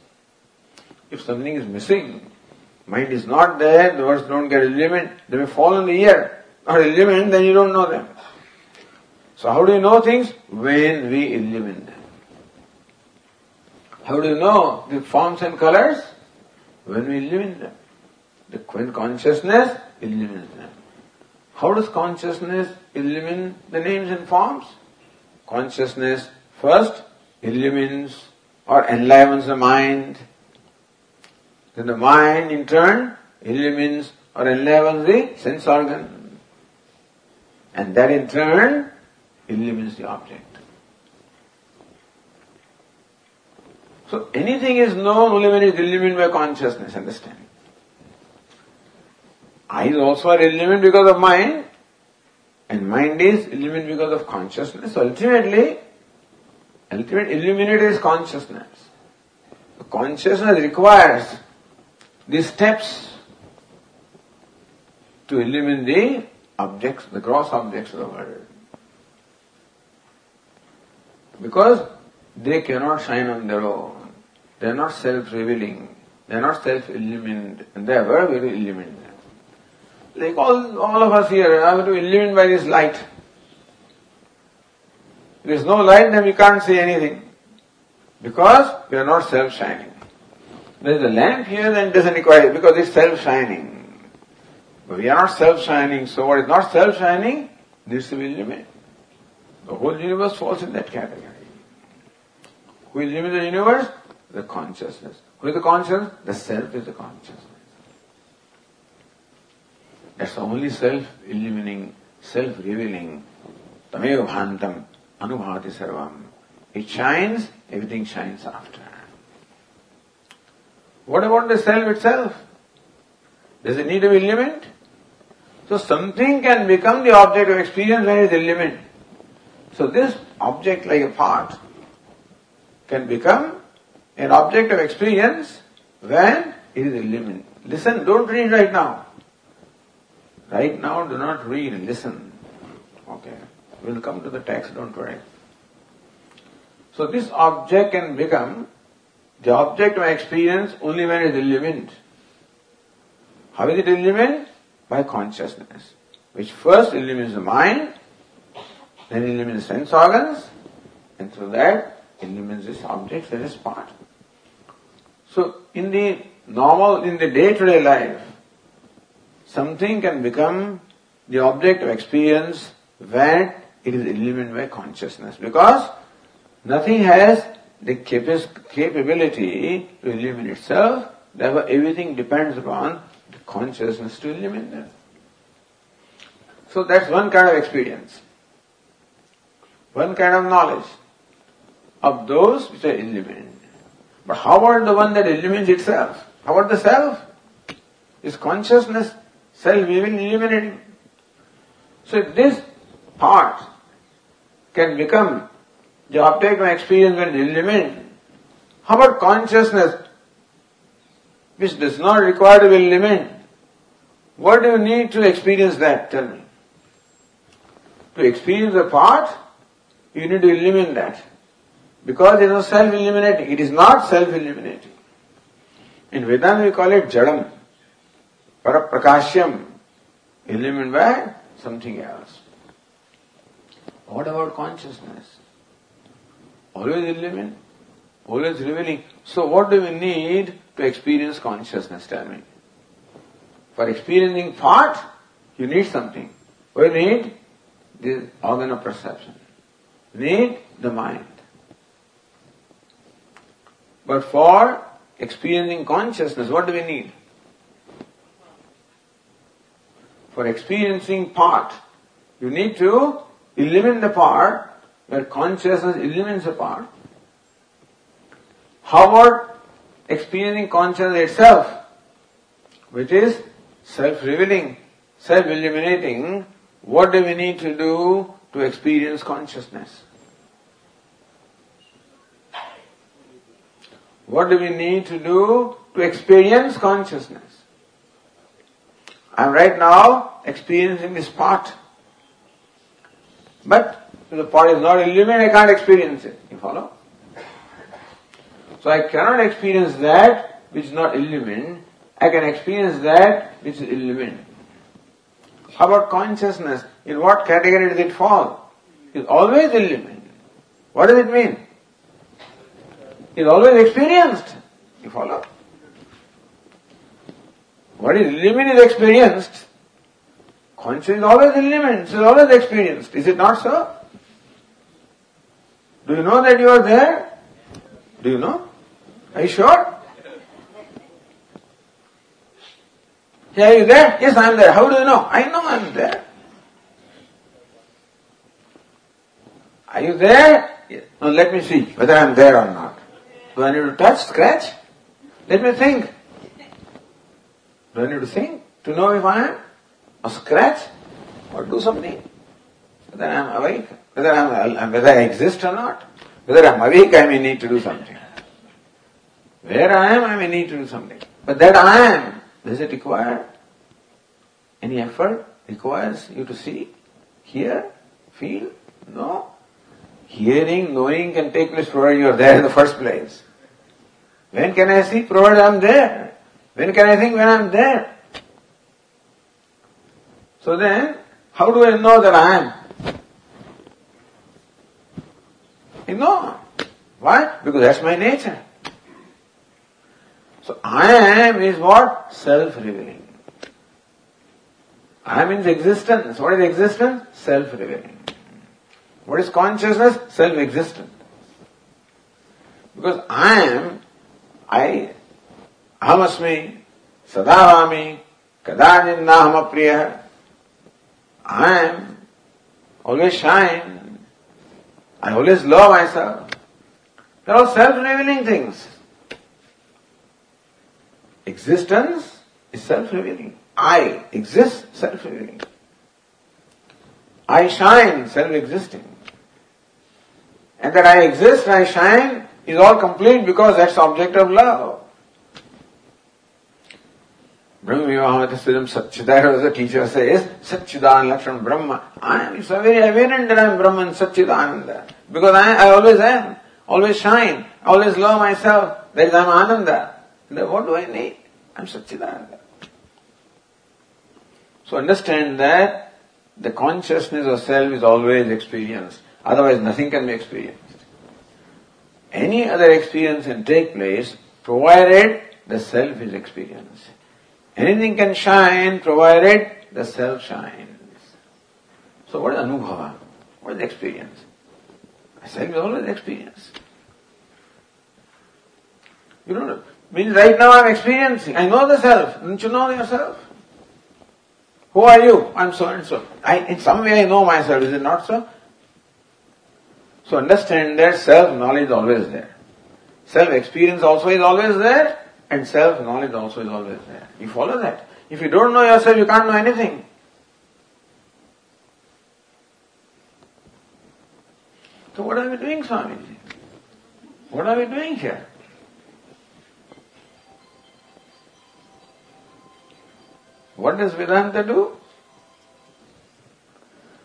If something is missing, mind is not there, the words don't get eliminated, they may fall on the ear, not eliminated, then you don't know them. So how do you know things? When we eliminate them. How do you know the forms and colors? When we eliminate them. When consciousness eliminates them. How does consciousness eliminate the names and forms? Consciousness first illumines or enlivens the mind. Then the mind in turn illumines or enlivens the sense organ. And that in turn illumines the object. So anything is known only when it is illumined by consciousness, understand? Eyes also are illumined because of mind. And mind is illumined because of consciousness. So ultimate illuminator is consciousness. So consciousness requires these steps to illuminate the objects, the gross objects of the world. Because they cannot shine on their own. They are not self-revealing. They are not self-illumined. And therefore we will illuminate them. Like all of us here, I have to illuminate by this light. If there is no light, then we can't see anything. Because we are not self-shining. There is a lamp here, then it doesn't require it, because it is self-shining. But we are not self-shining, so what is not self-shining needs to be illuminated. The whole universe falls in that category. Who illuminates the universe? The consciousness. Who is the consciousness? The self is the consciousness. That's the only self-illumining, self-revealing. Tameva bhantam anubhati sarvam. It shines, everything shines after. What about the self itself? Does it need to be illumined? So something can become the object of experience when it is illumined. So this object like a part can become an object of experience when it is illumined. Listen, don't read right now. Right now, do not read, listen. Okay. We'll come to the text, don't worry. So this object can become the object of experience only when it is illumined. How is it illumined? By consciousness, which first illumines the mind, then illumines the sense organs, and through that illumines this object that is part. So in the day-to-day life, something can become the object of experience when it is illumined by consciousness, because nothing has the capability to illumine itself. Therefore, everything depends upon the consciousness to illumine them. So that's one kind of experience, one kind of knowledge of those which are illumined. But how about the one that illumines itself? How about the self? Is consciousness, self even illuminating? So this part can become the object of experience when illumined. How about consciousness, which does not require to be illumined? What do you need to experience that? Tell me. To experience the part, you need to illuminate that, because there is no self-illuminating. It is not self-illuminating. In Vedanta we call it jadam paraprakashyam, illumined by something else. What about consciousness? Always illumined, always revealing. So what do we need to experience consciousness? Tell me. For experiencing thought, you need something. We need this organ of perception, need the mind. But for experiencing consciousness, what do we need? For experiencing part, you need to illumine the part, where consciousness illumines the part. How about experiencing consciousness itself, which is self-revealing, self-illuminating? What do we need to do to experience consciousness? What do we need to do to experience consciousness? I am right now experiencing this part, but if the part is not illuminated, I can't experience it. You follow? So I cannot experience that which is not illumined. I can experience that which is illumined. How about consciousness? In what category does it fall? It's always illumined. What does it mean? It's always experienced. You follow? What is illumined is experienced. Consciousness is always illumined, so it's always experienced. Is it not so? Do you know that you are there? Do you know? Are you sure? Yeah, are you there? Yes, I am there. How do you know? I know I am there. Are you there? Yes. Now let me see whether I am there or not. Do I need to touch, scratch? Let me think. Do I need to think to know if I am? Or scratch? Or do something? Whether I am awake? Whether I exist or not? Whether I am awake, I may need to do something. Where I am, I may need to do something. But that I am, does it require any effort? Requires you to see, hear, feel? No. Hearing, knowing can take place provided you are there in the first place. When can I see? Provided I am there. When can I think? When I am there. So then, how do I know that I am? You know. Why? Because that's my nature. So, I am is what? Self-revealing. I means existence. What is existence? Self-revealing. What is consciousness? Self-existent. Because I am, I, ahamasmi, sadavami, kadānit nāham apriya. I am, always shine, I always love myself. They are all self-revealing things. Existence is self-revealing. I exist, self-revealing. I shine, self-existing. And that I exist, I shine is all complete because that's the object of love. Brahma Vivahmata Siddham Satchidāyānla, the teacher says, Satchidāyānla from Brahma. I am, it's very evident that I am Brahma and Satchidānanda. Because I always am, always shine, always love myself. That is, I am Ananda. Then what do I need? I am Satchidāyānla. So understand that the consciousness of self is always experienced. Otherwise nothing can be experienced. Any other experience can take place provided the self is experienced. Anything can shine provided the self shines. So what is anubhava? was experience. Self is always experience. You don't know. Means right now I'm experiencing. I know the self. Don't you know yourself? Who are you? I'm so and so. In some way I know myself. Is it not so? So understand that self-knowledge is always there. Self-experience also is always there, and self-knowledge also is always there. You follow that. If you don't know yourself, you can't know anything. So what are we doing, Swamiji? What are we doing here? What does Vedanta do?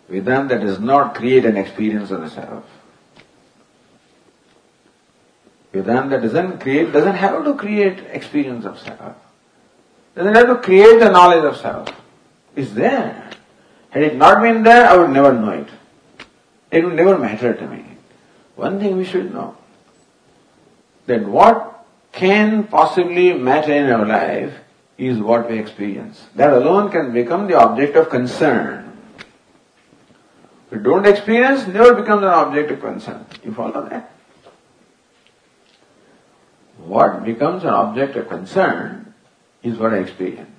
Vedanta does not create an experience of the self. Vedanta doesn't have to create experience of self. Doesn't have to create the knowledge of self. It's there. Had it not been there, I would never know it. It would never matter to me. One thing we should know, that what can possibly matter in our life is what we experience. That alone can become the object of concern. If you don't experience, never becomes an object of concern. You follow that? What becomes an object of concern is what I experience.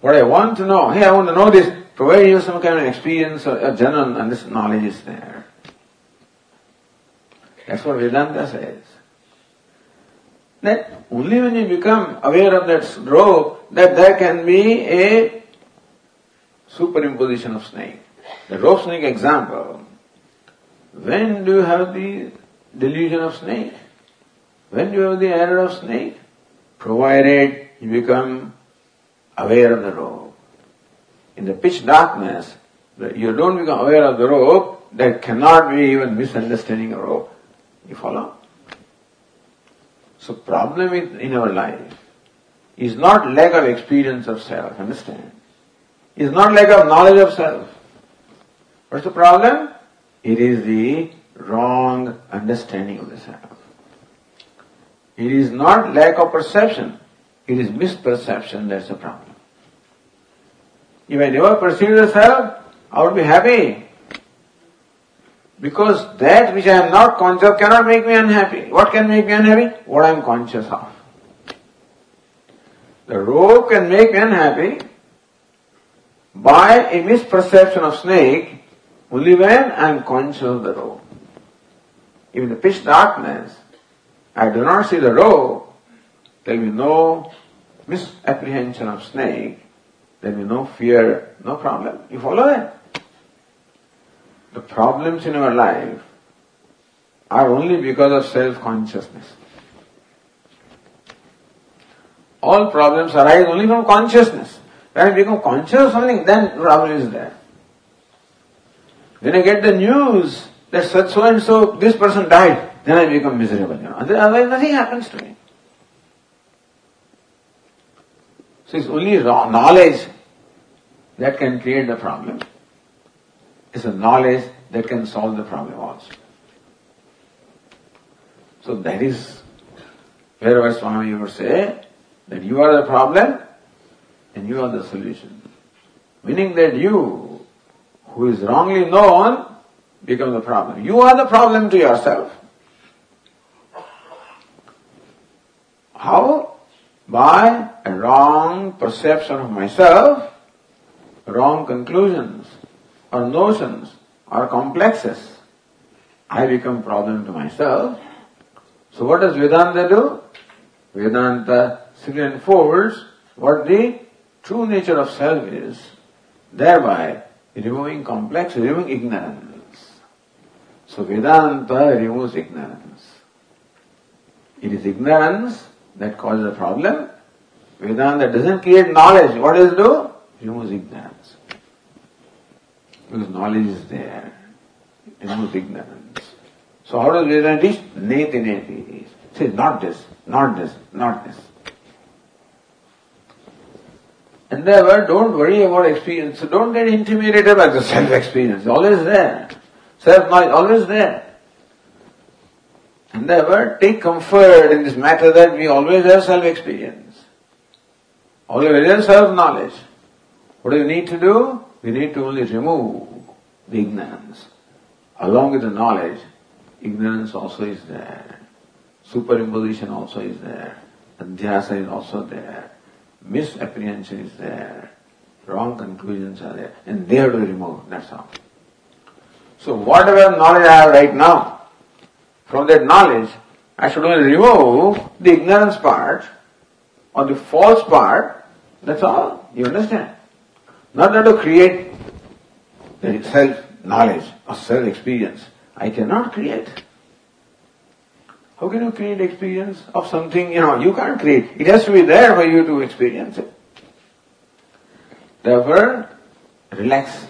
What I want to know, hey, I want to know this, provide you some kind of experience or a jnana, and this knowledge is there. That's what Vedanta says. That only when you become aware of that rope, that there can be a superimposition of snake. The rope snake example. When do you have the delusion of snake? When do you have the error of snake? Provided you become aware of the rope. In the pitch darkness, you don't become aware of the rope, there cannot be even misunderstanding a rope. You follow? So problem in our life is not lack of experience of self, understand? Is not lack of knowledge of self. What's the problem? It is the wrong understanding of the self. It is not lack of perception. It is misperception that's the problem. If I never perceived the self, I would be happy. Because that which I am not conscious of cannot make me unhappy. What can make me unhappy? What I am conscious of. The rope can make me unhappy by a misperception of snake. Only when I am conscious of the rope. Even in the pitch darkness, I do not see the rope, there will be no misapprehension of snake, there will be no fear, no problem. You follow it? The problems in our life are only because of self-consciousness. All problems arise only from consciousness. When I become conscious of something, then problem is there. When I get the news that such so and so, this person died, then I become miserable. Otherwise nothing happens to me. So it's only raw knowledge that can create the problem. It's a knowledge that can solve the problem also. So that is wherever Swami would say that you are the problem and you are the solution. Meaning that you, who is wrongly known, becomes the problem. You are the problem to yourself. How? By a wrong perception of myself, wrong conclusions or notions or complexes. I become problem to myself. So what does Vedanta do? Vedanta simply unfolds what the true nature of self is, thereby removing complex, removing ignorance. So Vedanta removes ignorance. It is ignorance that causes a problem. Vedanta doesn't create knowledge. What does it do? It removes ignorance. Because knowledge is there. It removes ignorance. So how does Vedanta teach? Neti neti. Say not this, not this, not this. And therefore, don't worry about experience. So don't get intimidated by the self-experience. It's always there. Self-knowledge is always there. And therefore, take comfort in this matter that we always have self-experience. Always have self-knowledge. What do we need to do? We need to only remove the ignorance. Along with the knowledge, ignorance also is there. Superimposition also is there. Adhyasa is also there. Misapprehension is there. Wrong conclusions are there. And they have to be removed, that's all. So whatever knowledge I have right now, from that knowledge, I should only remove the ignorance part or the false part, that's all. You understand? Not that to create the self-knowledge or self-experience. I cannot create. How can you create experience of something? You can't create. It has to be there for you to experience it. Therefore, relax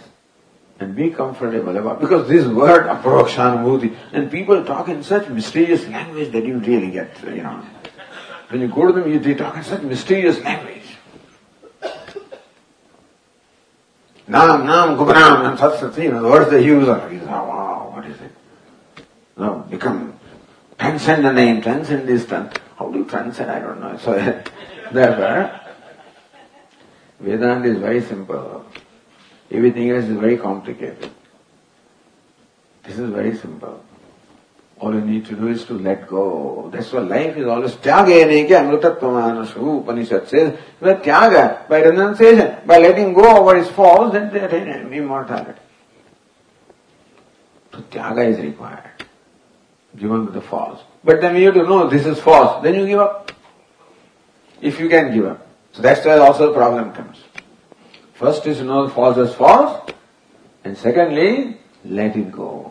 and be comfortable about, because this word aparokṣānubhūti, and people talk in such mysterious language that you really get, When you go to them, they talk in such mysterious language. Nam, gupanam, and such the words they use are, wow, what is it? No, become, transcend the name, transcend this, how do you transcend? I don't know. So, therefore, Vedānta is very simple. Everything else is very complicated. This is very simple. All you need to do is to let go. That's why life is always Tyāga, amrutatva Upanishad says, that Tyāga, by renunciation, by letting go of what is false, then they attain immortality. So Tyāga is required, given to the false. But then you have to know this is false, then you give up. If you can give up. So that's where also the problem comes. First is to know false as false, and secondly, let it go.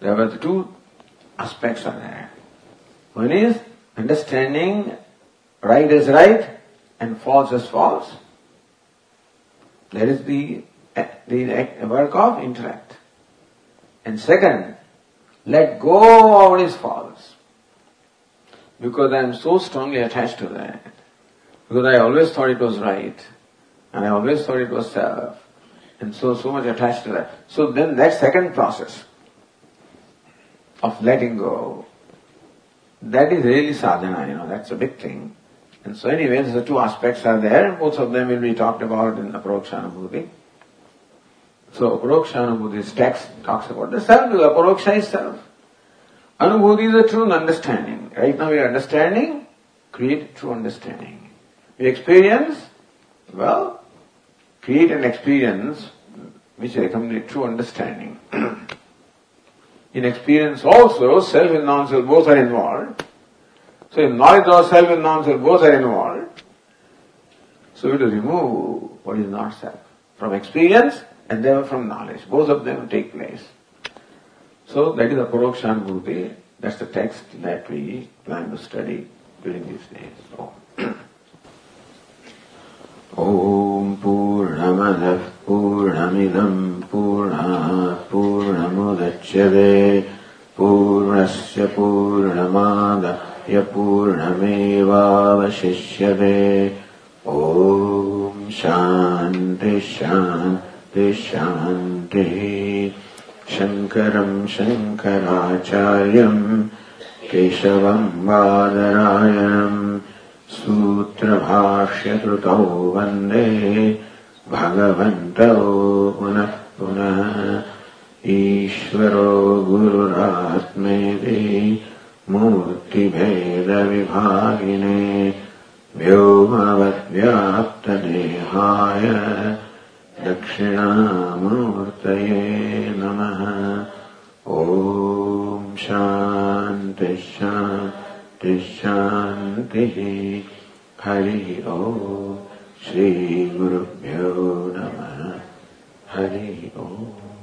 There were the two aspects of that. One is understanding right as right and false as false. That is the work of intellect. And second, let go of what is false. Because I am so strongly attached to that. Because I always thought it was right, and I always thought it was self, and so much attached to that. So then that second process of letting go, that is really sadhana, that's a big thing. And so anyway, the two aspects are there, and both of them will be talked about in Aparokṣānubhūti. So Aparokṣānubhūti's text talks about the self, because Aparoksha is self. Anubhūti is a true understanding. Right now we are understanding, create true understanding. We experience, create an experience which accompanies true understanding. In experience also, self and non-self both are involved. So in knowledge of self and non-self both are involved. So we have to remove what is not self from experience and then from knowledge. Both of them take place. So that is Aparokṣānubhūti. That's the text that we plan to study during these days. Om Purnamadaಃ Purnamidam Purnat Purnamudachyate Purnasya Purnamadaya Purnamevavashishyate Om Shanti Shanti Shanti Shankaram Shankaracharyam Keshavam Badarayanam Sutra Bhāṣya Trutau Vande Bhagavantau Punah Punah Ishvaro Gururatmeti Murti Bheda Vibhāgine Vyomavat Vyāpta Dehāya Dakshinamurtaye Namaha Om Shanti Shanti Shanti Hari Om Shri Gurubhyo Namaha Hari Om.